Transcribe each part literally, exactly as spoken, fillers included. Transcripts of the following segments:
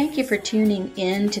Thank you for tuning in to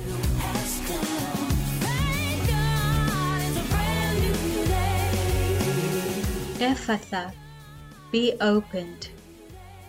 Ephphatha, Be Opened,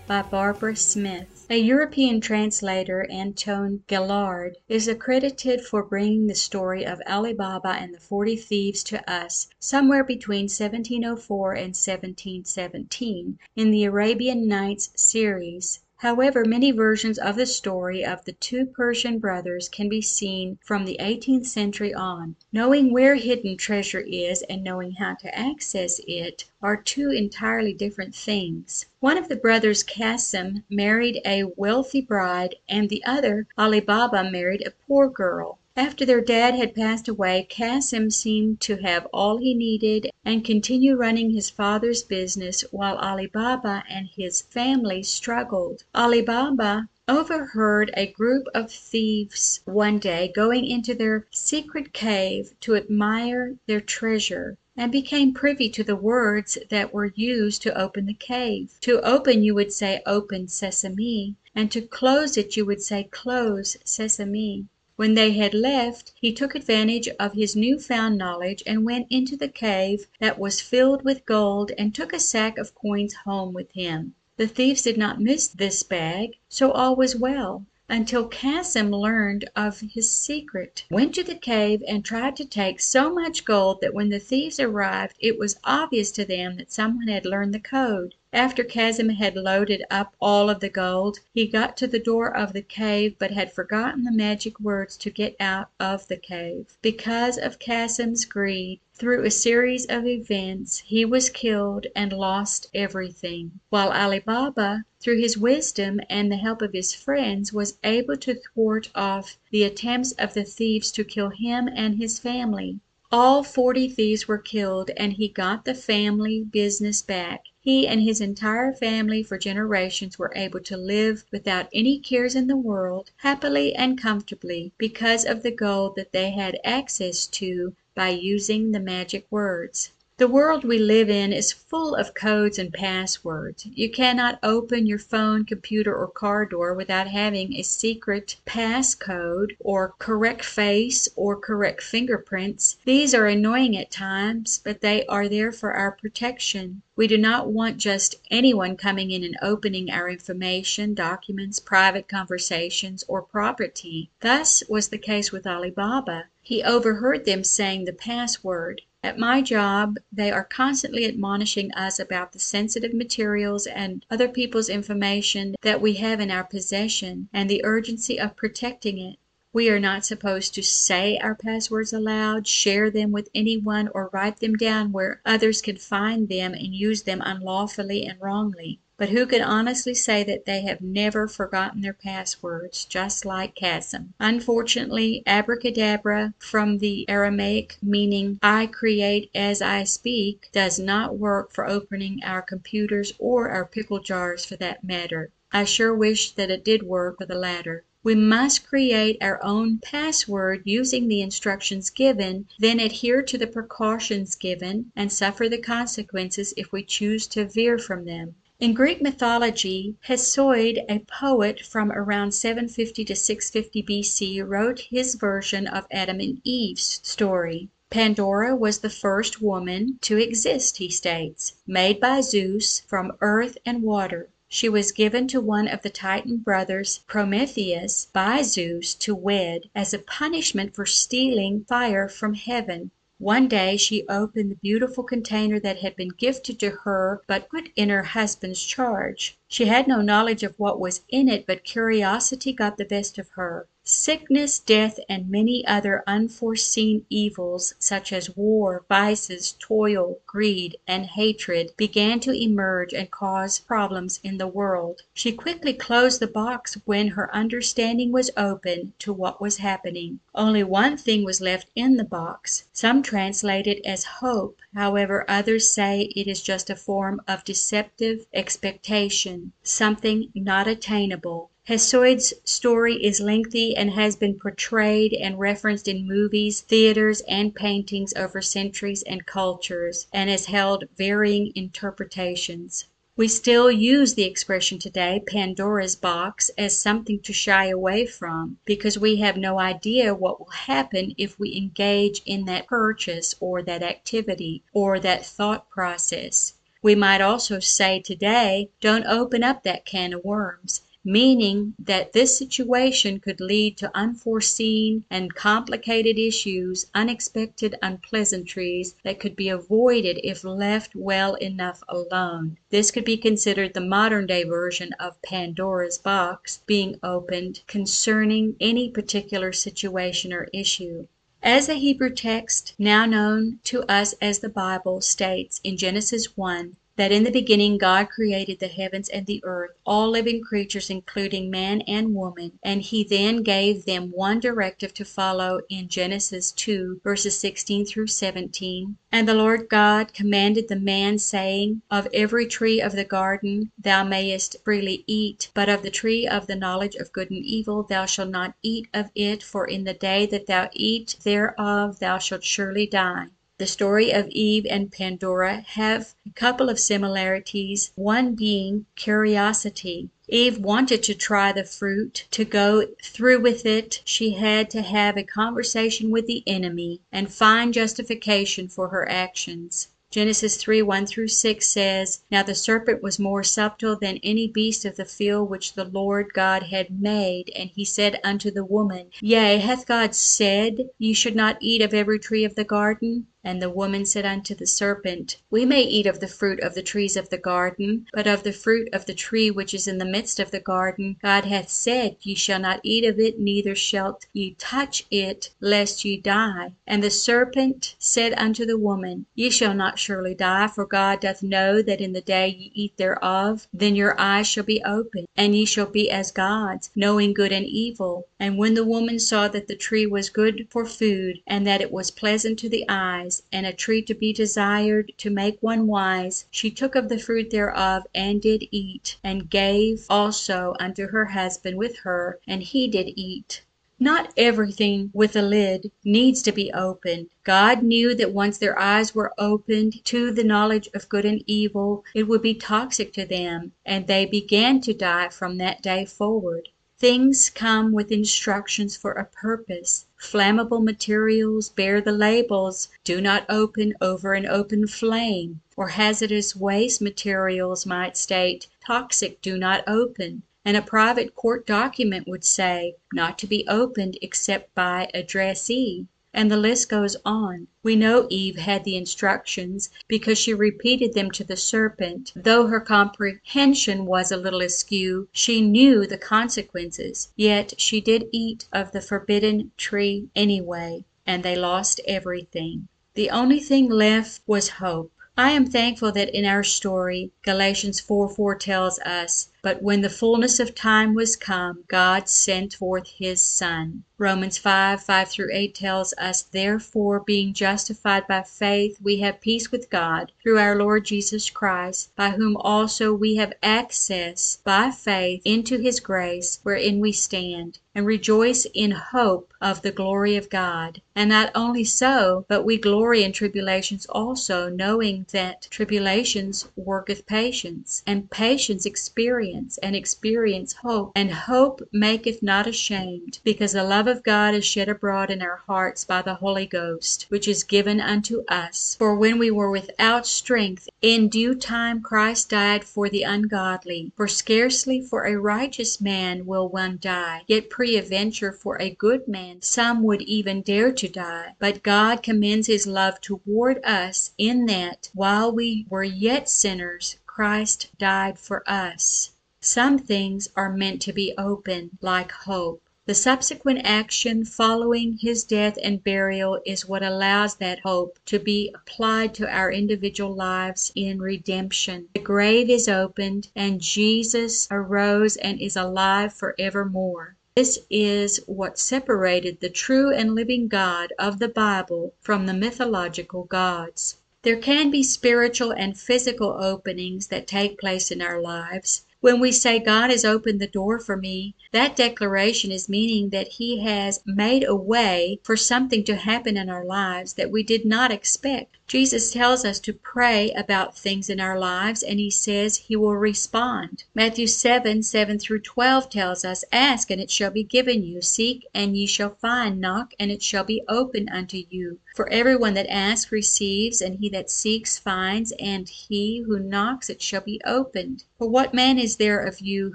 by Barbara Smith. A European translator, Antoine Galland, is accredited for bringing the story of Ali Baba and the Forty Thieves to us somewhere between seventeen oh four and seventeen seventeen in the Arabian Nights series. However, many versions of the story of the two Persian brothers can be seen from the eighteenth century on. Knowing where hidden treasure is and knowing how to access it are two entirely different things. One of the brothers, Cassim, married a wealthy bride, and the other, Ali Baba, married a poor girl. After their dad had passed away, Cassim seemed to have all he needed and continued running his father's business while Ali Baba and his family struggled. Ali Baba overheard a group of thieves one day going into their secret cave to admire their treasure, and became privy to the words that were used to open the cave. To open, you would say, "Open, sesame," and to close it, you would say, "Close, sesame." When they had left, he took advantage of his newfound knowledge and went into the cave that was filled with gold and took a sack of coins home with him. The thieves did not miss this bag, so all was well, until Cassim learned of his secret, went to the cave, and tried to take so much gold that when the thieves arrived, it was obvious to them that someone had learned the code. After Cassim had loaded up all of the gold, he got to the door of the cave, but had forgotten the magic words to get out of the cave. Because of Cassim's greed, through a series of events, he was killed and lost everything, while Ali Baba, through his wisdom and the help of his friends, was able to thwart off the attempts of the thieves to kill him and his family. All forty thieves were killed, and he got the family business back. He and his entire family for generations were able to live without any cares in the world, happily and comfortably, because of the gold that they had access to by using the magic words. The world we live in is full of codes and passwords. You cannot open your phone, computer, or car door without having a secret passcode or correct face or correct fingerprints. These are annoying at times, but they are there for our protection. We do not want just anyone coming in and opening our information, documents, private conversations, or property. Thus was the case with Ali Baba. He overheard them saying the password. At my job, they are constantly admonishing us about the sensitive materials and other people's information that we have in our possession and the urgency of protecting it. We are not supposed to say our passwords aloud, share them with anyone, or write them down where others can find them and use them unlawfully and wrongly. But who can honestly say that they have never forgotten their passwords, just like Cassim? Unfortunately, abracadabra, from the Aramaic meaning "I create as I speak," does not work for opening our computers or our pickle jars for that matter. I sure wish that it did work for the latter. We must create our own password using the instructions given, then adhere to the precautions given, and suffer the consequences if we choose to veer from them. In Greek mythology, Hesiod, a poet from around seven fifty to six fifty B C, wrote his version of Adam and Eve's story. Pandora was the first woman to exist, he states, made by Zeus from earth and water. She was given to one of the Titan brothers, Prometheus, by Zeus to wed as a punishment for stealing fire from heaven. One day she opened the beautiful container that had been gifted to her but put in her husband's charge. She had no knowledge of what was in it, but curiosity got the best of her. Sickness, death, and many other unforeseen evils, such as war, vices, toil, greed, and hatred, began to emerge and cause problems in the world. She quickly closed the box when her understanding was open to what was happening. Only one thing was left in the box. Some translate it as hope, however others say it is just a form of deceptive expectation, something not attainable. Hesiod's story is lengthy and has been portrayed and referenced in movies, theaters, and paintings over centuries and cultures, and has held varying interpretations. We still use the expression today, Pandora's box, as something to shy away from, because we have no idea what will happen if we engage in that purchase or that activity or that thought process. We might also say today, don't open up that can of worms, meaning that this situation could lead to unforeseen and complicated issues, unexpected unpleasantries that could be avoided if left well enough alone. This could be considered the modern-day version of Pandora's box being opened concerning any particular situation or issue. As the Hebrew text, now known to us as the Bible, states in Genesis one, that in the beginning God created the heavens and the earth, all living creatures including man and woman, and he then gave them one directive to follow in Genesis two, verses sixteen through seventeen. And the Lord God commanded the man, saying, Of every tree of the garden thou mayest freely eat, but of the tree of the knowledge of good and evil thou shalt not eat of it, for in the day that thou eat thereof thou shalt surely die. The story of Eve and Pandora have a couple of similarities, one being curiosity. Eve wanted to try the fruit, to go through with it. She had to have a conversation with the enemy and find justification for her actions. Genesis three, one through six says, Now the serpent was more subtle than any beast of the field which the Lord God had made. And he said unto the woman, Yea, hath God said, Ye should not eat of every tree of the garden? And the woman said unto the serpent, We may eat of the fruit of the trees of the garden, but of the fruit of the tree which is in the midst of the garden, God hath said, Ye shall not eat of it, neither shalt ye touch it, lest ye die. And the serpent said unto the woman, Ye shall not surely die, for God doth know that in the day ye eat thereof, then your eyes shall be opened, and ye shall be as gods, knowing good and evil. And when the woman saw that the tree was good for food, and that it was pleasant to the eyes, and a tree to be desired to make one wise, she took of the fruit thereof, and did eat, and gave also unto her husband with her, and he did eat. Not everything with a lid needs to be opened. God knew that once their eyes were opened to the knowledge of good and evil, it would be toxic to them, and they began to die from that day forward. Things come with instructions for a purpose. Flammable materials bear the labels, do not open over an open flame, or hazardous waste materials might state, toxic, do not open. And a private court document would say, not to be opened except by addressee. And the list goes on. We know Eve had the instructions because she repeated them to the serpent. Though her comprehension was a little askew, she knew the consequences. Yet she did eat of the forbidden tree anyway, and they lost everything. The only thing left was hope. I am thankful that in our story, Galatians four four tells us, But when the fullness of time was come, God sent forth his Son. Romans five, five through eight tells us, Therefore, being justified by faith, we have peace with God, through our Lord Jesus Christ, by whom also we have access by faith into his grace, wherein we stand, and rejoice in hope of the glory of God. And not only so, but we glory in tribulations also, knowing that tribulations worketh patience, and patience experience, and experience hope. And hope maketh not ashamed, because the love of God is shed abroad in our hearts by the Holy Ghost, which is given unto us. For when we were without strength, in due time Christ died for the ungodly. For scarcely for a righteous man will one die, yet peradventure for a good man some would even dare to die. But God commends his love toward us in that, while we were yet sinners, Christ died for us. Some things are meant to be open, like hope. The subsequent action following his death and burial is what allows that hope to be applied to our individual lives in redemption. The grave is opened, and Jesus arose and is alive forevermore. This is what separated the true and living God of the Bible from the mythological gods. There can be spiritual and physical openings that take place in our lives. When we say, God has opened the door for me, that declaration is meaning that He has made a way for something to happen in our lives that we did not expect. Jesus tells us to pray about things in our lives, and He says He will respond. Matthew seven, seven through twelve tells us, Ask, and it shall be given you. Seek, and ye shall find. Knock, and it shall be opened unto you. For everyone that asks receives, and he that seeks finds, and he who knocks it shall be opened. For what man is there of you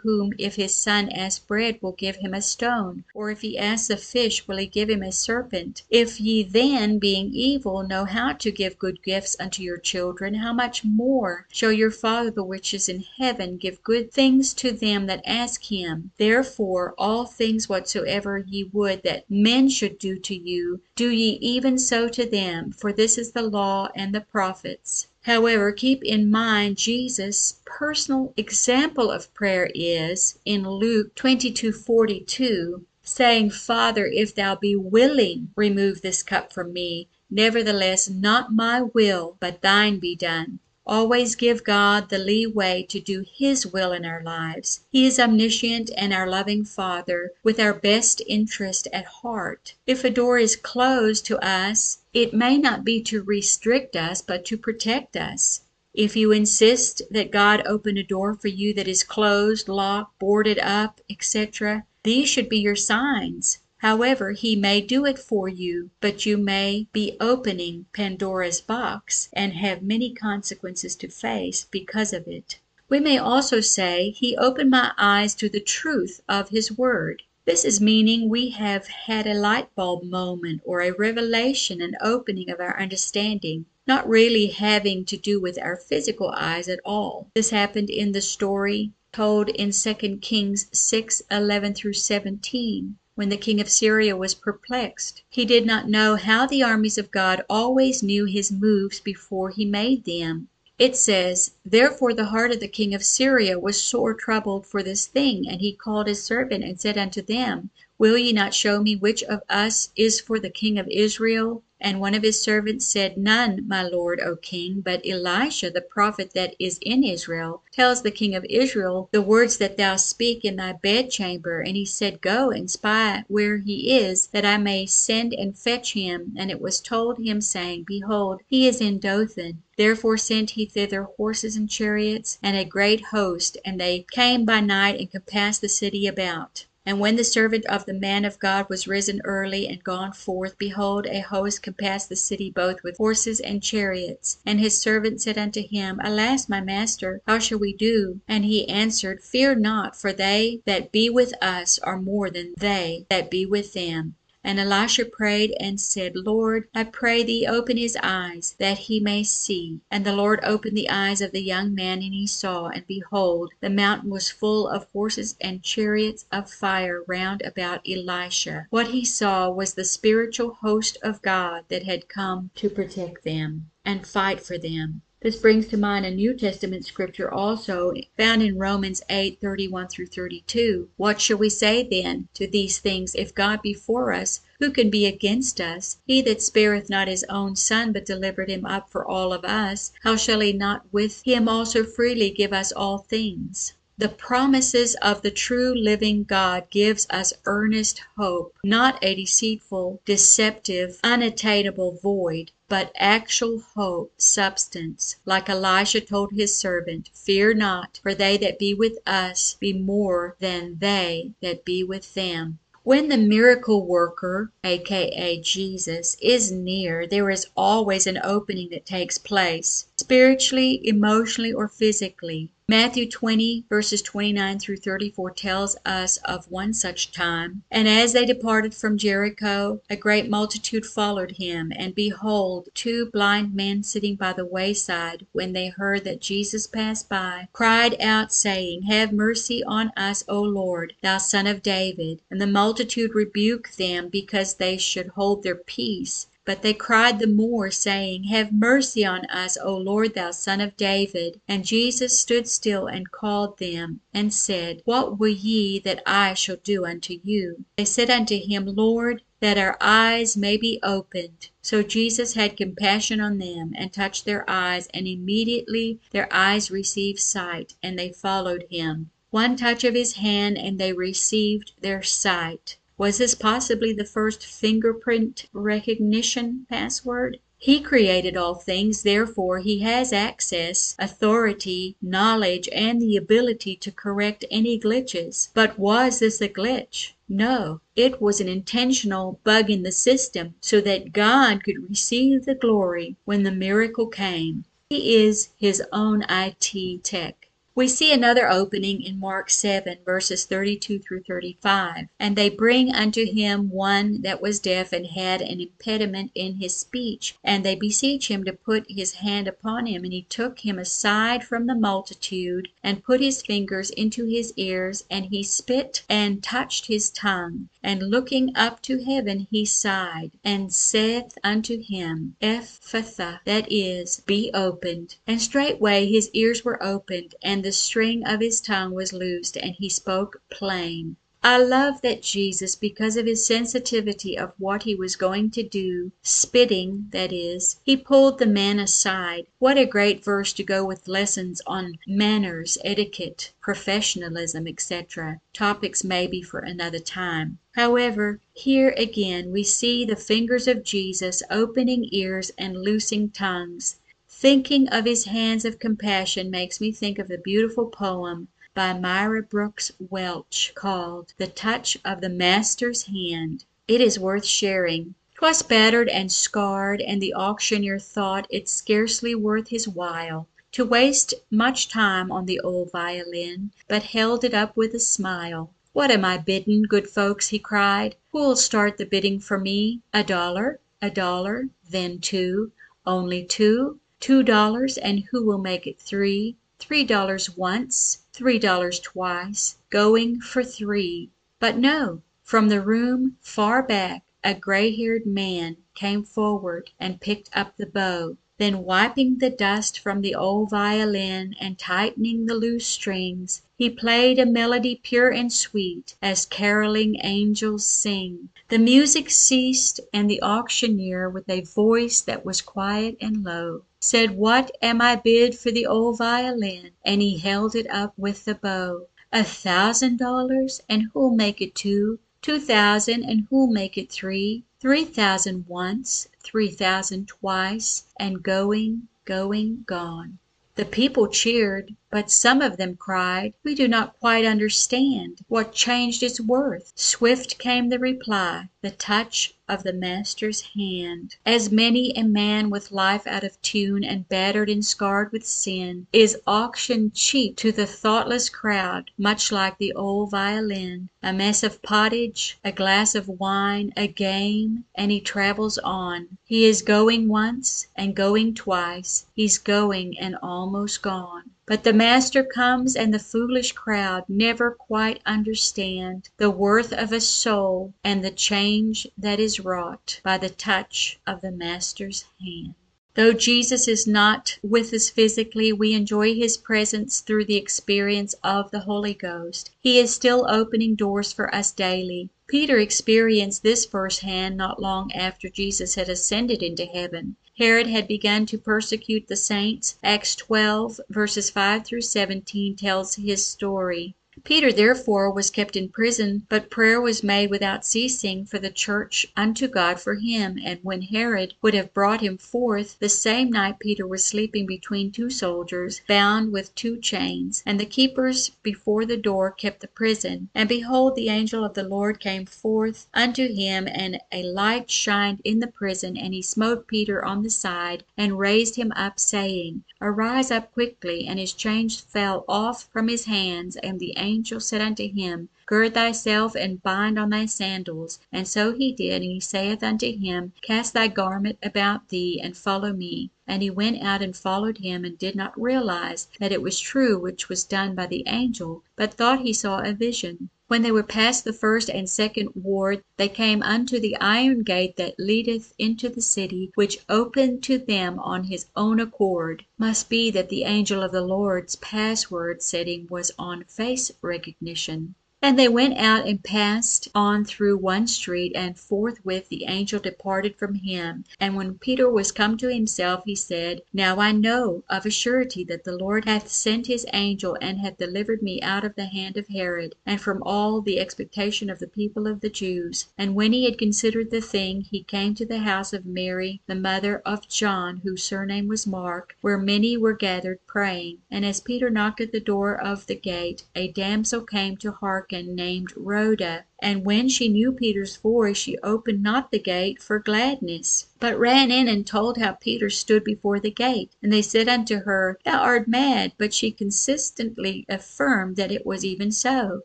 whom, if his son asks bread, will give him a stone? Or if he asks a fish, will he give him a serpent? If ye then, being evil, know how to give good gifts unto your children, how much more shall your Father which is in heaven give good things to them that ask him? Therefore, all things whatsoever ye would that men should do to you, do ye even so to them, for this is the law and the prophets. However, keep in mind Jesus' personal example of prayer is, in Luke twenty-two forty-two, saying, Father, if thou be willing, remove this cup from me. Nevertheless, not my will, but thine be done. Always give God the leeway to do His will in our lives. He is omniscient and our loving Father with our best interest at heart. If a door is closed to us, it may not be to restrict us, but to protect us. If you insist that God open a door for you that is closed, locked, boarded up, et cetera, these should be your signs. However, He may do it for you, but you may be opening Pandora's box and have many consequences to face because of it. We may also say, He opened my eyes to the truth of His word. This is meaning we have had a light bulb moment or a revelation, an opening of our understanding, not really having to do with our physical eyes at all. This happened in the story told in Second Kings six, eleven through seventeen. When the king of Syria was perplexed, he did not know how the armies of God always knew his moves before he made them. It says, Therefore the heart of the king of Syria was sore troubled for this thing, and he called his servant and said unto them, Will ye not show me which of us is for the king of Israel? And one of his servants said, None, my lord, O king, but Elisha, the prophet that is in Israel, tells the king of Israel the words that thou speak in thy bedchamber. And he said, Go and spy where he is, that I may send and fetch him. And it was told him, saying, Behold, he is in Dothan. Therefore sent he thither horses and chariots, and a great host. And they came by night, and compassed the city about. And when the servant of the man of God was risen early and gone forth, behold, a host compassed the city both with horses and chariots. And his servant said unto him, Alas, my master, how shall we do? And he answered, Fear not, for they that be with us are more than they that be with them. And Elisha prayed and said, Lord, I pray thee, open his eyes, that he may see. And the Lord opened the eyes of the young man, and he saw, and behold, the mountain was full of horses and chariots of fire round about Elisha. What he saw was the spiritual host of God that had come to protect them and fight for them. This brings to mind a New Testament scripture also found in Romans eight, thirty-one through thirty-two. What shall we say then to these things? If God be for us, who can be against us? He that spareth not his own son, but delivered him up for all of us, how shall he not with him also freely give us all things? The promises of the true living God gives us earnest hope, not a deceitful, deceptive, unattainable void, but actual hope, substance. Like Elisha told his servant, Fear not, for they that be with us be more than they that be with them. When the miracle worker, aka Jesus, is near, there is always an opening that takes place, spiritually, emotionally, or physically. Matthew twenty, verses twenty-nine through thirty-four tells us of one such time. And as they departed from Jericho, a great multitude followed him, and behold, two blind men sitting by the wayside, when they heard that Jesus passed by, cried out, saying, Have mercy on us, O Lord, thou Son of David. And the multitude rebuked them, because they should hold their peace. But they cried the more, saying, Have mercy on us, O Lord, thou Son of David. And Jesus stood still and called them, and said, What will ye that I shall do unto you? They said unto him, Lord, that our eyes may be opened. So Jesus had compassion on them, and touched their eyes, and immediately their eyes received sight, and they followed him. One touch of his hand, and they received their sight. Was this possibly the first fingerprint recognition password? He created all things, therefore he has access, authority, knowledge, and the ability to correct any glitches. But was this a glitch? No, it was an intentional bug in the system so that God could receive the glory when the miracle came. He is his own I T tech. We see another opening in Mark seven, verses thirty-two through thirty-five. And they bring unto him one that was deaf and had an impediment in his speech, and they beseech him to put his hand upon him. And he took him aside from the multitude, and put his fingers into his ears, and he spit, and touched his tongue. And looking up to heaven, he sighed, and saith unto him, Ephphatha, that is, be opened. And straightway his ears were opened, and the The string of his tongue was loosed, and he spoke plain. I love that Jesus, because of his sensitivity of what he was going to do, spitting, that is, he pulled the man aside. What a great verse to go with lessons on manners, etiquette, professionalism, et cetera. Topics maybe for another time. However, here again we see the fingers of Jesus opening ears and loosing tongues. Thinking of his hands of compassion makes me think of the beautiful poem by Myra Brooks Welch called The Touch of the Master's Hand. It is worth sharing. 'Twas battered and scarred, and the auctioneer thought it scarcely worth his while to waste much time on the old violin, but held it up with a smile. What am I bidding, good folks? He cried. Who'll start the bidding for me? A dollar, a dollar, then two, only two. Two dollars, and who will make it three? Three dollars once, three dollars twice, going for three. But no, from the room far back, a gray-haired man came forward and picked up the bow. Then wiping the dust from the old violin and tightening the loose strings, he played a melody pure and sweet, as caroling angels sing. The music ceased, and the auctioneer, with a voice that was quiet and low, said, What am I bid for the old violin? And he held it up with the bow. A thousand dollars, and who'll make it two? Two thousand, and who'll make it three? Three thousand once, three thousand twice, and going, going, gone. The people cheered, but some of them cried, We do not quite understand what changed its worth. Swift came the reply, the touch of the Master's hand. As many a man with life out of tune and battered and scarred with sin is auctioned cheap to the thoughtless crowd, much like the old violin. A mess of pottage, a glass of wine, a game, and he travels on. He is going once and going twice. He's going and almost gone. But the Master comes, and the foolish crowd never quite understand the worth of a soul and the change that is wrought by the touch of the Master's hand. Though Jesus is not with us physically, we enjoy his presence through the experience of the Holy Ghost. He is still opening doors for us daily. Peter experienced this firsthand not long after Jesus had ascended into heaven. Herod had begun to persecute the saints. Acts twelve, verses five through seventeen tells his story. Peter therefore was kept in prison, but prayer was made without ceasing for the church unto God for him. And when Herod would have brought him forth, the same night Peter was sleeping between two soldiers, bound with two chains. And the keepers before the door kept the prison. And behold, the angel of the Lord came forth unto him, and a light shined in the prison, and he smote Peter on the side, and raised him up, saying, Arise up quickly. And his chains fell off from his hands. And the angel angel said unto him, Gird thyself, and bind on thy sandals. And so he did, and he saith unto him, Cast thy garment about thee, and follow me. And he went out and followed him, and did not realize that it was true which was done by the angel, but thought he saw a vision. When they were past the first and second ward, they came unto the iron gate that leadeth into the city, which opened to them on his own accord. Must be that the angel of the Lord's password setting was on face recognition. And they went out and passed on through one street, and forthwith the angel departed from him. And when Peter was come to himself, he said, Now I know of a surety that the Lord hath sent his angel, and hath delivered me out of the hand of Herod, and from all the expectation of the people of the Jews. And when he had considered the thing, he came to the house of Mary, the mother of John, whose surname was Mark, where many were gathered praying. And as Peter knocked at the door of the gate, a damsel came to hearken, named Rhoda. And when she knew Peter's voice, she opened not the gate for gladness, but ran in and told how Peter stood before the gate. And they said unto her, Thou art mad. But she consistently affirmed that it was even so.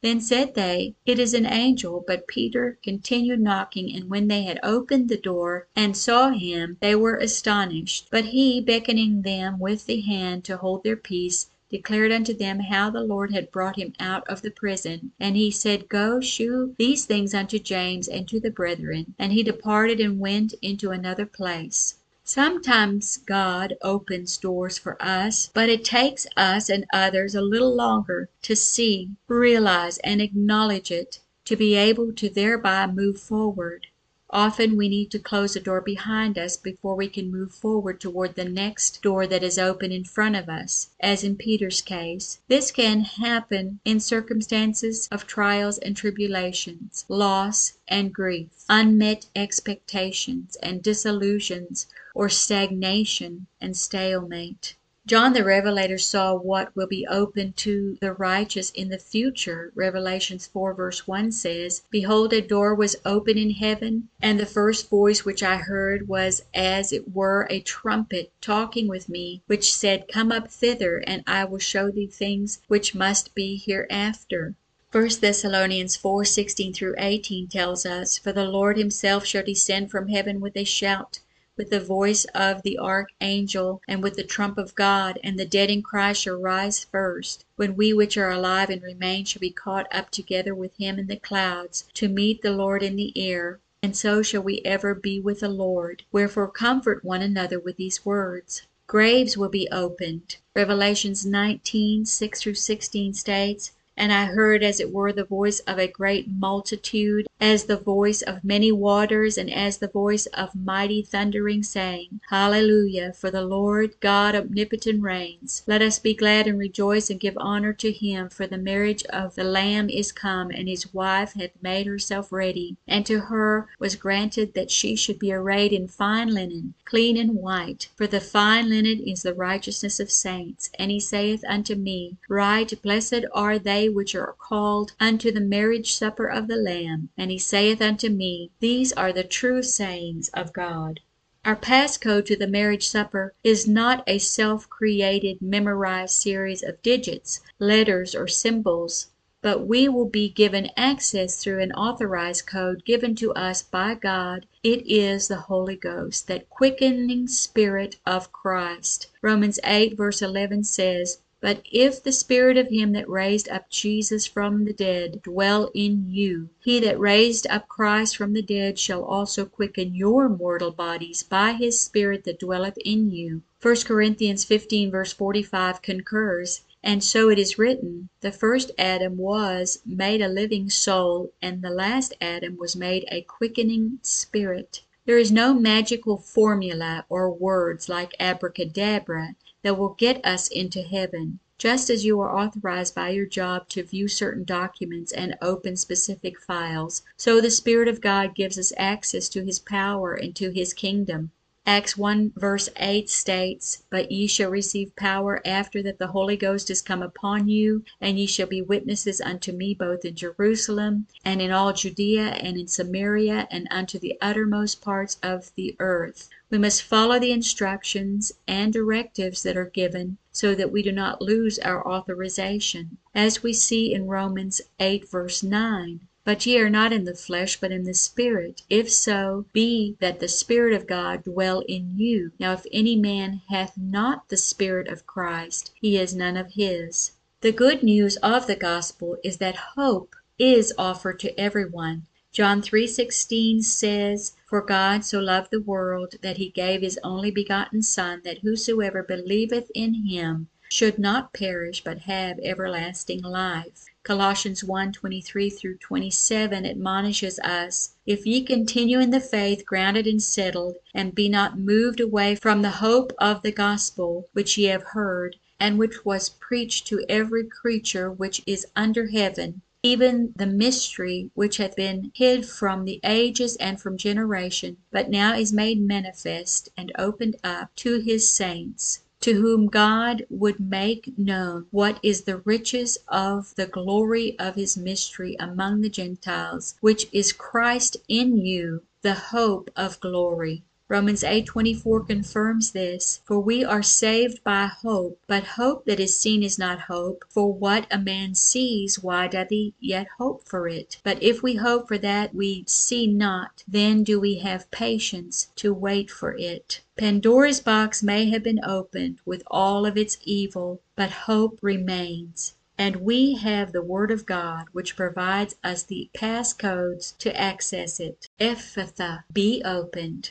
Then said they, It is an angel. But Peter continued knocking, and when they had opened the door and saw him, they were astonished. But he, beckoning them with the hand to hold their peace, declared unto them how the Lord had brought him out of the prison. And he said, Go shew these things unto James and to the brethren. And he departed and went into another place. Sometimes God opens doors for us, but it takes us and others a little longer to see, realize, and acknowledge it, to be able to thereby move forward. Often we need to close a door behind us before we can move forward toward the next door that is open in front of us, as in Peter's case. This can happen in circumstances of trials and tribulations, loss and grief, unmet expectations and disillusions, or stagnation and stalemate. John the Revelator saw what will be open to the righteous in the future. Revelations four verse one says, Behold, a door was open in heaven, and the first voice which I heard was as it were a trumpet talking with me, which said, Come up thither, and I will show thee things which must be hereafter. First Thessalonians four sixteen through eighteen tells us, For the Lord himself shall descend from heaven with a shout, with the voice of the archangel, and with the trump of God, and the dead in Christ shall rise first. When we which are alive and remain shall be caught up together with him in the clouds, to meet the Lord in the air, and so shall we ever be with the Lord. Wherefore comfort one another with these words. Graves will be opened. Revelations nineteen six through sixteen states, And I heard as it were the voice of a great multitude, as the voice of many waters, and as the voice of mighty thundering, saying, Hallelujah, for the Lord God omnipotent reigns. Let us be glad and rejoice and give honor to him, for the marriage of the Lamb is come, and his wife hath made herself ready. And to her was granted that she should be arrayed in fine linen, clean and white. For the fine linen is the righteousness of saints. And he saith unto me, Right, blessed are they which are called unto the marriage supper of the Lamb. And he saith unto me, These are the true sayings of God. Our passcode to the marriage supper is not a self-created, memorized series of digits, letters, or symbols, but we will be given access through an authorized code given to us by God. It is the Holy Ghost, that quickening Spirit of Christ. Romans eight verse eleven says, But if the Spirit of him that raised up Jesus from the dead dwell in you, he that raised up Christ from the dead shall also quicken your mortal bodies by his Spirit that dwelleth in you. First Corinthians fifteen verse forty-five concurs, And so it is written, The first Adam was made a living soul, and the last Adam was made a quickening spirit. There is no magical formula or words like abracadabra that will get us into heaven. just as you are authorized by your job to view certain documents and open specific files, so the Spirit of God gives us access to His power and to His kingdom. Acts one verse eight states, "But ye shall receive power after that the Holy Ghost is come upon you, and ye shall be witnesses unto me both in Jerusalem, and in all Judea, and in Samaria, and unto the uttermost parts of the earth." We must follow the instructions and directives that are given so that we do not lose our authorization, as we see in Romans eight verse nine. "But ye are not in the flesh, but in the Spirit, if so be that the Spirit of God dwell in you. Now if any man hath not the Spirit of Christ, he is none of his." The good news of the gospel is that hope is offered to everyone. John three sixteen says, "For God so loved the world, that he gave his only begotten Son, that whosoever believeth in him should not perish, but have everlasting life." Colossians one twenty-three through twenty-seven admonishes us, "If ye continue in the faith, grounded and settled, and be not moved away from the hope of the gospel, which ye have heard, and which was preached to every creature which is under heaven, even the mystery which hath been hid from the ages and from generation, but now is made manifest and opened up to his saints, to whom God would make known what is the riches of the glory of his mystery among the Gentiles, which is Christ in you, the hope of glory." Romans eight twenty-four confirms this, "For we are saved by hope, but hope that is seen is not hope. For what a man sees, why doth he yet hope for it? But if we hope for that we see not, then do we have patience to wait for it." Pandora's box may have been opened with all of its evil, but hope remains. And we have the Word of God, which provides us the passcodes to access it. Ephphatha, be opened.